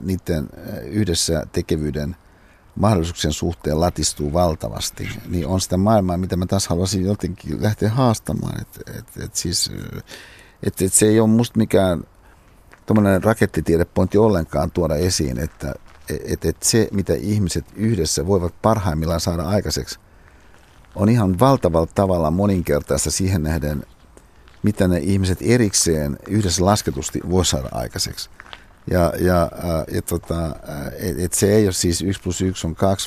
niiden yhdessä tekevyyden mahdollisuuksien suhteen latistuu valtavasti, niin on sitä maailmaa, mitä mä taas haluaisin jotenkin lähteä haastamaan. Siis se ei ole musta mikään tuommoinen rakettitiedepointti ollenkaan tuoda esiin, että se, mitä ihmiset yhdessä voivat parhaimmillaan saada aikaiseksi, on ihan valtavalla tavalla moninkertaista siihen nähden, mitä ne ihmiset erikseen yhdessä lasketusti voi saada aikaiseksi. Ja se ei ole siis 1+1=2,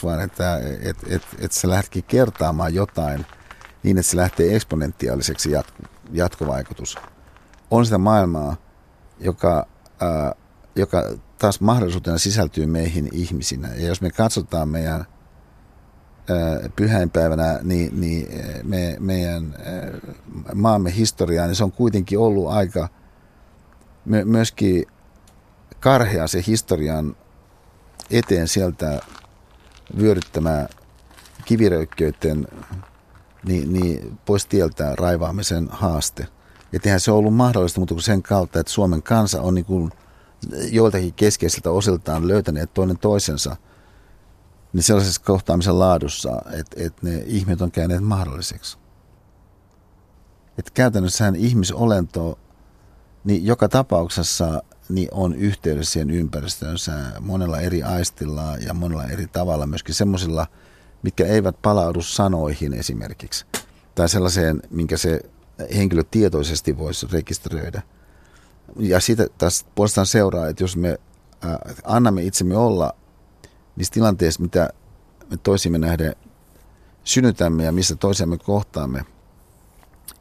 vaan että se lähtee kertaamaan jotain niin, että se lähtee eksponentiaaliseksi jatkovaikutus. On sitä maailmaa, joka taas mahdollisuutena sisältyy meihin ihmisinä. Ja jos me katsotaan meidän pyhäinpäivänä, niin meidän maamme historiaa, niin se on kuitenkin ollut aika myöskin karhea se historian eteen sieltä vyöryttämä kiviröykköiden niin pois tieltä raivaamisen haaste. Että eihän se on ollut mahdollista, mutta kuin sen kautta, että Suomen kansa on niin kuin joiltakin keskeisiltä osiltaan löytäneet toinen toisensa niin sellaisessa kohtaamisen laadussa, että ne ihmiset on käyneet mahdolliseksi. Että käytännössähän ihmisolento niin joka tapauksessa niin on yhteydessä siihen ympäristöönsä monella eri aistilla ja monella eri tavalla, myöskin semmoisilla, mitkä eivät palaudu sanoihin esimerkiksi, tai sellaiseen, minkä se henkilö tietoisesti voisi rekisteröidä. Ja siitä taas puolestaan seuraa, että jos me annamme itsemme olla niissä tilanteissa, mitä me toisimme nähden synnytämme ja missä toisiamme kohtaamme,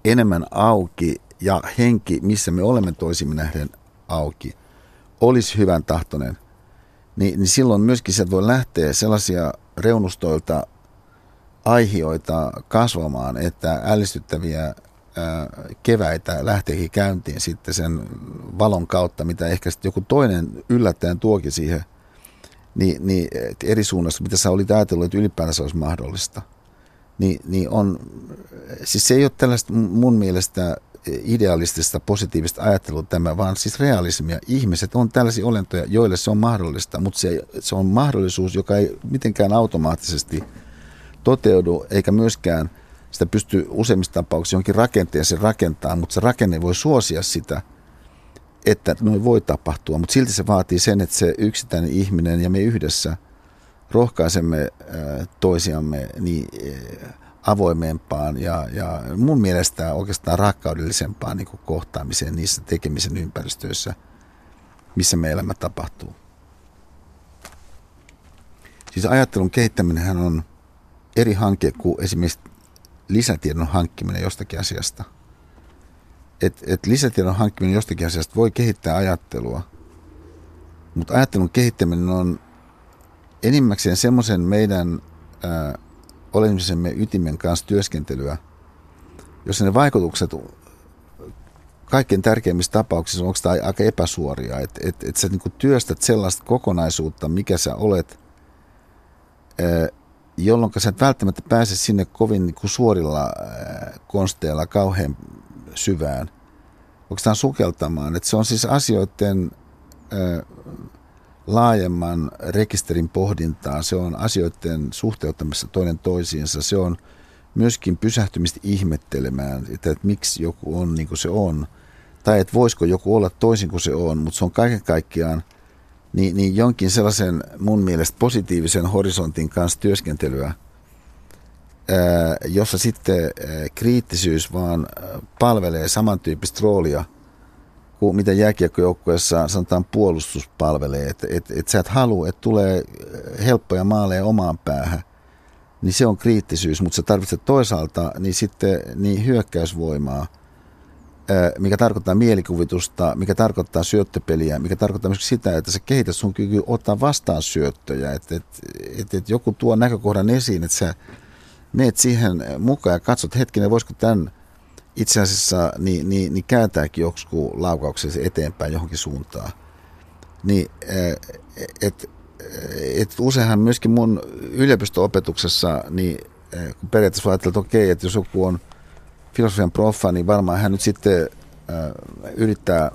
enemmän auki ja henki, missä me olemme toisimme nähden auki, olisi hyvän tahtoinen, niin silloin myöskin sieltä voi lähteä sellaisia reunustoilta aihioita kasvamaan, että ällistyttäviä keväitä lähteekin käyntiin sitten sen valon kautta, mitä ehkä sitten joku toinen yllättäen tuokin siihen, niin eri suunnasta, mitä sä olit ajatellut, että ylipäätänsä olisi mahdollista. Niin on, siis se ei ole tällaista mun mielestä idealistista, positiivista ajattelua tämä, vaan siis realismia. Ihmiset on tällaisia olentoja, joille se on mahdollista, mutta se on mahdollisuus, joka ei mitenkään automaattisesti toteudu, eikä myöskään sitä pysty useimmissa tapauksissa jonkin rakenteeseen rakentaa, mutta se rakenne voi suosia sitä, että noin voi tapahtua, mutta silti se vaatii sen, että se yksittäinen ihminen ja me yhdessä rohkaisemme toisiamme niin avoimempaan ja mun mielestä oikeastaan rakkaudellisempaan niin kuin kohtaamiseen niissä tekemisen ympäristöissä, missä me elämä tapahtuu. Siis ajattelun kehittäminenhän on eri hanke kuin esimerkiksi lisätiedon hankkiminen jostakin asiasta. Et lisätiedon hankkiminen jostakin asiasta voi kehittää ajattelua, mutta ajattelun kehittäminen on enimmäkseen semmoisen meidän olemisemme ytimen kanssa työskentelyä, jossa ne vaikutukset kaikkein tärkeimmissä tapauksissa onko tämä aika epäsuoria, että sä niinku työstät sellaista kokonaisuutta, mikä sä olet, jolloin sä et välttämättä pääse sinne kovin niinku suorilla konsteilla kauhean syvään, oikeastaan sukeltamaan. Että se on siis asioiden laajemman rekisterin pohdintaa, se on asioiden suhteuttamista toinen toisiinsa, se on myöskin pysähtymistä ihmettelemään, että miksi joku on niin kuin se on, tai että voisiko joku olla toisin kuin se on, mutta se on kaiken kaikkiaan niin jonkin sellaisen mun mielestä positiivisen horisontin kanssa työskentelyä, jossa sitten kriittisyys vaan palvelee samantyyppistä roolia kuin mitä jääkiekkojoukkueessa sanotaan puolustus palvelee, että sä et halua, että tulee helppoja maaleja omaan päähän, niin se on kriittisyys, mutta sä tarvitset toisaalta niin sitten niin hyökkäysvoimaa, mikä tarkoittaa mielikuvitusta, mikä tarkoittaa syöttöpeliä, mikä tarkoittaa myös sitä, että sä kehität sun kyky ottaa vastaan syöttöjä. Et joku tuo näkökohdan esiin, että sä meet siihen mukaan ja katsot hetkinen, voisiko tämän itse asiassa niin kääntääkin joksikun laukauksesi eteenpäin johonkin suuntaan. Niin, et useinhan myöskin mun yliopisto-opetuksessa, niin kun periaatteessa ajattelee, että okei, että jos joku on filosofian proffa, niin varmaan hän nyt sitten yrittää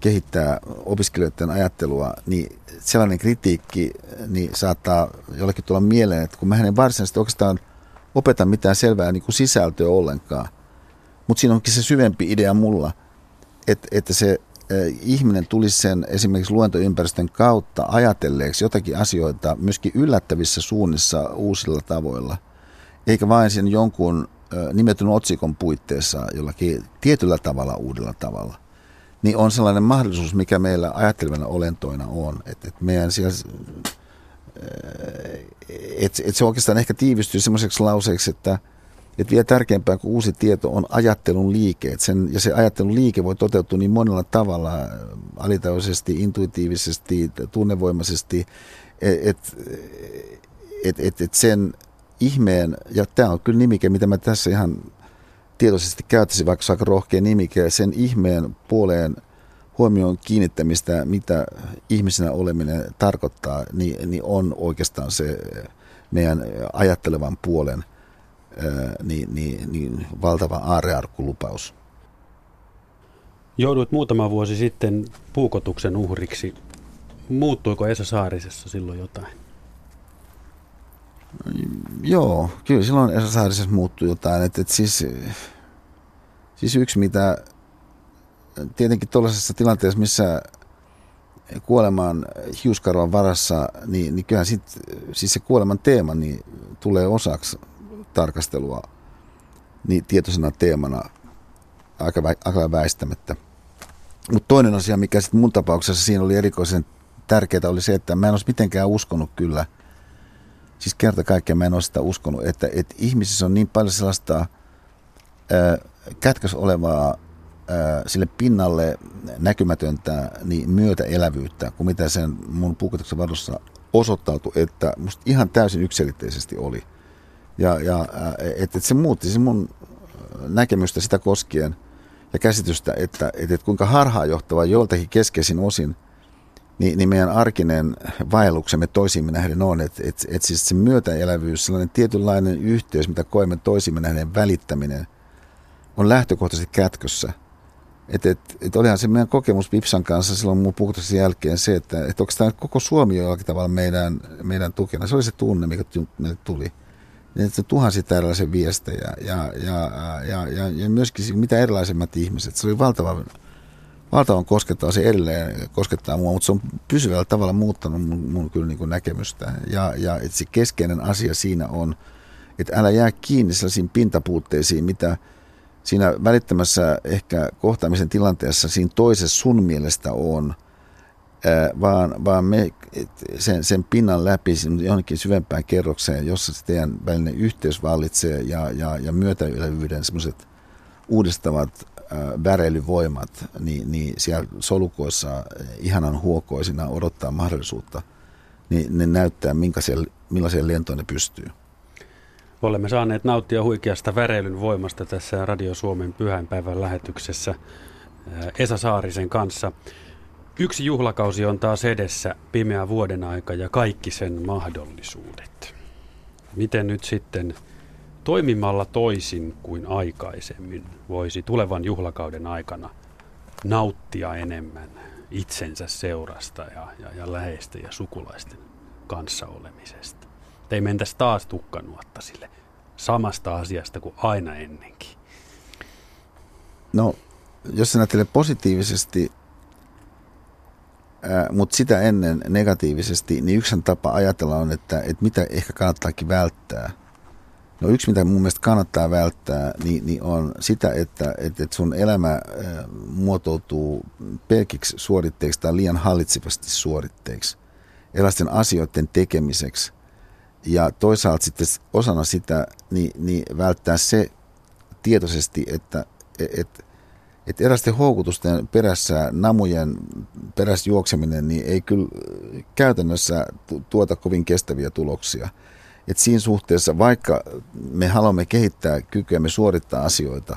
kehittää opiskelijoiden ajattelua, niin sellainen kritiikki niin saattaa jollekin tulla mieleen, että kun mä en varsinaisesti oikeastaan opeta mitään selvää niin kuin sisältöä ollenkaan, mutta siinä onkin se syvempi idea mulla, että se ihminen tulisi sen esimerkiksi luentoympäristön kautta ajatelleeksi jotakin asioita myöskin yllättävissä suunnissa uusilla tavoilla, eikä vain sen jonkun nimetyn otsikon puitteissa jollakin tietyllä tavalla, uudella tavalla, niin on sellainen mahdollisuus, mikä meillä ajattelevana olentoina on. Että meidän siellä, et se oikeastaan ehkä tiivistyy semmoiseksi lauseeksi, että vielä tärkeämpää kuin uusi tieto on ajattelun liike. Ja se ajattelun liike voi toteutua niin monella tavalla, alitajuisesti, intuitiivisesti, tunnevoimaisesti, että sen ihmeen, ja tämä on kyllä nimike, mitä mä tässä ihan tietoisesti käyttäisin, vaikka se on aika rohkea nimike, sen ihmeen puoleen huomioon kiinnittämistä, mitä ihmisenä oleminen tarkoittaa, niin on oikeastaan se meidän ajattelevan puolen niin valtava aarrearkkulupaus. Jouduit muutama vuosi sitten puukotuksen uhriksi. Muuttuiko Esa Saarisessa silloin jotain? Joo, kyllä silloin Esa Saarisessa muuttui jotain. Siis yksi, mitä tietenkin tuollaisessa tilanteessa, missä kuoleman hiuskarvan varassa, niin kyllähän siis se kuoleman teema niin tulee osaksi tarkastelua niin tietoisena teemana aika väistämättä. Mutta toinen asia, mikä sitten mun tapauksessa siinä oli erikoisen tärkeää, oli se, että mä en olisi mitenkään uskonut kyllä. Siis kerta kaikkiaan mä en ole sitä uskonut, että ihmisissä on niin paljon sellaista kätkös olevaa sille pinnalle näkymätöntä niin myötäelävyyttä, kuin mitä sen mun puukotuksen varossa osoittautui, että musta ihan täysin yksiselitteisesti oli. Ja että se muutti se mun näkemystä sitä koskien ja käsitystä, että kuinka harhaanjohtava joltakin keskeisin osin niin meidän arkinen vaelluksemme toisiimme nähden on, että siis se myötäelävyys, sellainen tietynlainen yhteys, mitä koemme toisiimme nähden välittäminen, on lähtökohtaisesti kätkössä. Että olihan se meidän kokemus Vipsan kanssa silloin mun puhutuksen jälkeen se, että onko tämä koko Suomi on jollakin tavalla meidän tukena. Se oli se tunne, mikä meille tuli. Että tuhansia tällaisia viestejä ja myöskin mitä erilaisemmat ihmiset. Se oli valtavan koskettaa se edelleen, koskettaa mua, mutta se on pysyvällä tavalla muuttanut mun kyllä niin kuin näkemystä. Ja se keskeinen asia siinä on, että älä jää kiinni sellaisiin pintapuutteisiin, mitä siinä välittämässä ehkä kohtaamisen tilanteessa siinä toisessa sun mielestä on, vaan me sen pinnan läpi johonkin syvempään kerrokseen, jossa se teidän välinen yhteys vallitsee ja myötäylävyyden sellaiset uudistavat väreilyvoimat, niin siellä solukoissa ihanan huokoisina odottaa mahdollisuutta, niin ne näyttää, millaiseen lentoon ne pystyy. Olemme saaneet nauttia huikeasta väreilyn voimasta tässä Radio Suomen pyhäinpäivän lähetyksessä Esa Saarisen kanssa. Yksi juhlakausi on taas edessä, pimeä vuoden aika ja kaikki sen mahdollisuudet. Miten nyt sitten toimimalla toisin kuin aikaisemmin voisi tulevan juhlakauden aikana nauttia enemmän itsensä seurasta ja läheisten ja sukulaisten kanssa olemisesta? Ei mentäisi taas tukkanuotta sille samasta asiasta kuin aina ennenkin. No, jos sinä ajattelee positiivisesti, mutta sitä ennen negatiivisesti, niin yksi tapa ajatella on, että mitä ehkä kannattaakin välttää. No yksi, mitä mun mielestä kannattaa välttää, niin on sitä, että sun elämä muotoutuu pelkiksi suoritteiksi tai liian hallitsevasti suoritteiksi, erilaisten asioiden tekemiseksi. Ja toisaalta sitten osana sitä, niin välttää se tietoisesti, että että eräisten houkutusten perässä, namujen perässä juokseminen, niin ei kyllä käytännössä tuota kovin kestäviä tuloksia. Et siinä suhteessa, vaikka me haluamme kehittää kykyämme suorittaa asioita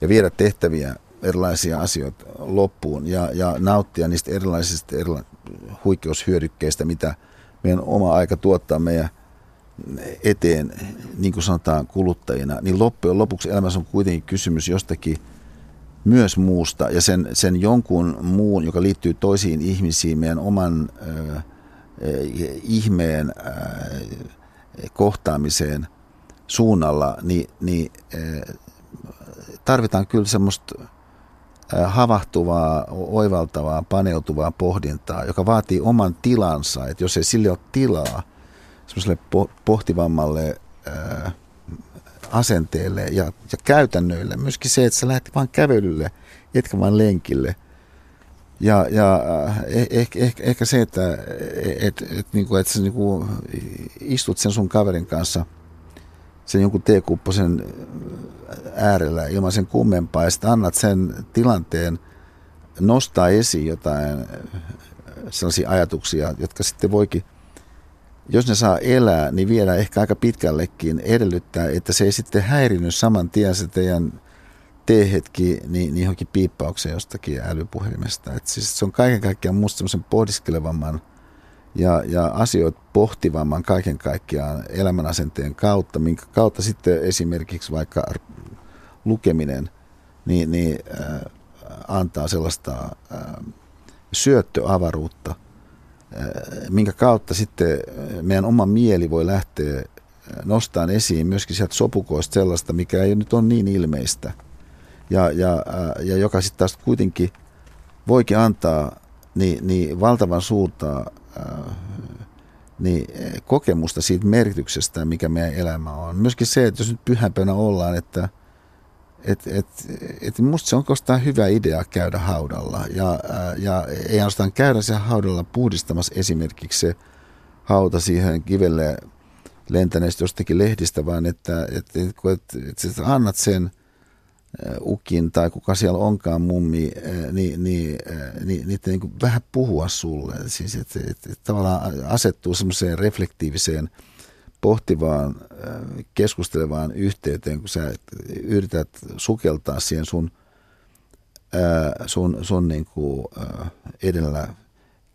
ja viedä tehtäviä erilaisia asioita loppuun ja nauttia niistä erilaisista huikeushyödykkeistä, mitä meidän oma aika tuottaa meidän eteen, niin kuin sanotaan kuluttajina, niin loppujen lopuksi elämässä on kuitenkin kysymys jostakin myös muusta ja sen jonkun muun, joka liittyy toisiin ihmisiin, meidän oman ihmeen kohtaamiseen suunnalla, niin tarvitaan kyllä semmoista havahtuvaa, oivaltavaa, paneutuvaa pohdintaa, joka vaatii oman tilansa, että jos ei sille ole tilaa semmoiselle pohtivammalle asenteelle ja käytännöille, myöskin se, että sä lähdet vaan kävelylle, etkä vaan lenkille. Ja ehkä se, että sä niinku istut sen sun kaverin kanssa sen jonkun teekupposen äärellä ilman sen kummempaa ja sitten annat sen tilanteen nostaa esiin jotain sellaisia ajatuksia, jotka sitten voikin, jos ne saa elää, niin vielä ehkä aika pitkällekin edellyttää, että se ei sitten häirinnyt saman tien se teidän T-hetki niin johonkin piippaukseen jostakin älypuhelimesta. Et siis se on kaiken kaikkiaan musta semmoisen pohdiskelevamman ja asioita pohtivamman kaiken kaikkiaan elämänasenteen kautta, minkä kautta sitten esimerkiksi vaikka lukeminen niin antaa sellaista syöttöavaruutta, minkä kautta sitten meidän oma mieli voi lähteä nostamaan esiin myöskin sieltä sopukoista sellaista, mikä ei nyt ole niin ilmeistä. Ja joka sitten taas kuitenkin voikin antaa niin valtavan suurta kokemusta siitä merkityksestä, mikä meidän elämä on. Myöskin se, että jos nyt pyhäpönä ollaan, että musta se on koskaan hyvä idea käydä haudalla. Ja ei ainoastaan käydä siellä haudalla puhdistamassa esimerkiksi se hauta siihen kivelle lentäneestä jostakin lehdistä, vaan että annat sen ukin tai kuka siellä onkaan mummi, niin vähän puhua sulle. Siis, että tavallaan asettuu semmoiseen reflektiiviseen, pohtivaan, keskustelevaan yhteyteen, kun sä yrität sukeltaa siihen sun niin kuin edellä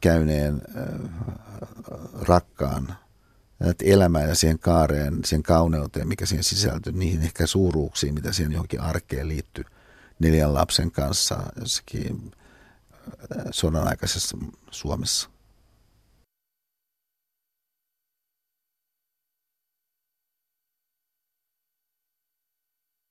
käyneen rakkaan elämään ja siihen kaareen, siihen kauneuteen, mikä siihen sisältyy, niihin ehkä suuruuksiin, mitä siihen johonkin arkeen liittyy 4 lapsen kanssa jossakin sodan aikaisessa Suomessa.